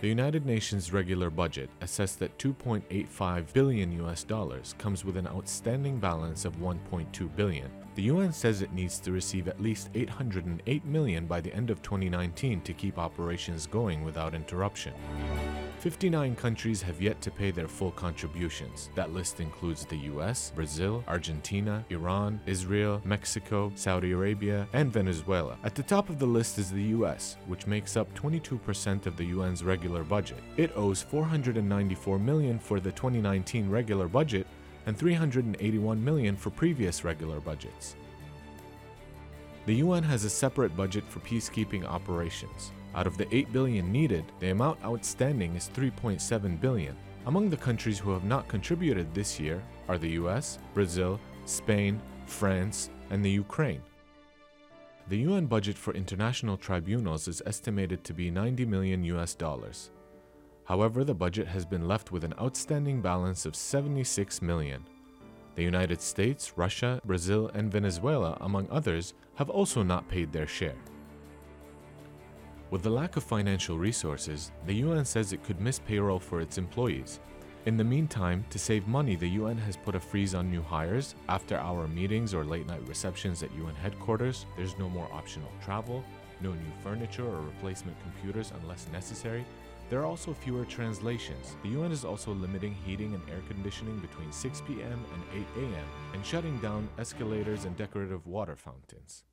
The United Nations regular budget, assessed at $2.85 billion, comes with an outstanding balance of $1.2 billion. The UN says it needs to receive at least $808 million by the end of 2019 to keep operations going without interruption. 59 countries have yet to pay their full contributions. That list includes the US, Brazil, Argentina, Iran, Israel, Mexico, Saudi Arabia, and Venezuela. At the top of the list is the US, which makes up 22% of the UN's regular budget. It owes $494 million for the 2019 regular budget and $381 million for previous regular budgets. The UN has a separate budget for peacekeeping operations. Out of the $8 billion needed, the amount outstanding is $3.7 billion. Among the countries who have not contributed this year are the US, Brazil, Spain, France, and the Ukraine. The UN budget for international tribunals is estimated to be $90 million. However, the budget has been left with an outstanding balance of $76 million. The United States, Russia, Brazil, and Venezuela, among others, have also not paid their share. With the lack of financial resources, the UN says it could miss payroll for its employees. In the meantime, to save money, the UN has put a freeze on new hires, after-hour meetings or late-night receptions at UN headquarters. There's no more optional travel, no new furniture or replacement computers unless necessary. There are also fewer translations. The UN is also limiting heating and air conditioning between 6 p.m. and 8 a.m. and shutting down escalators and decorative water fountains.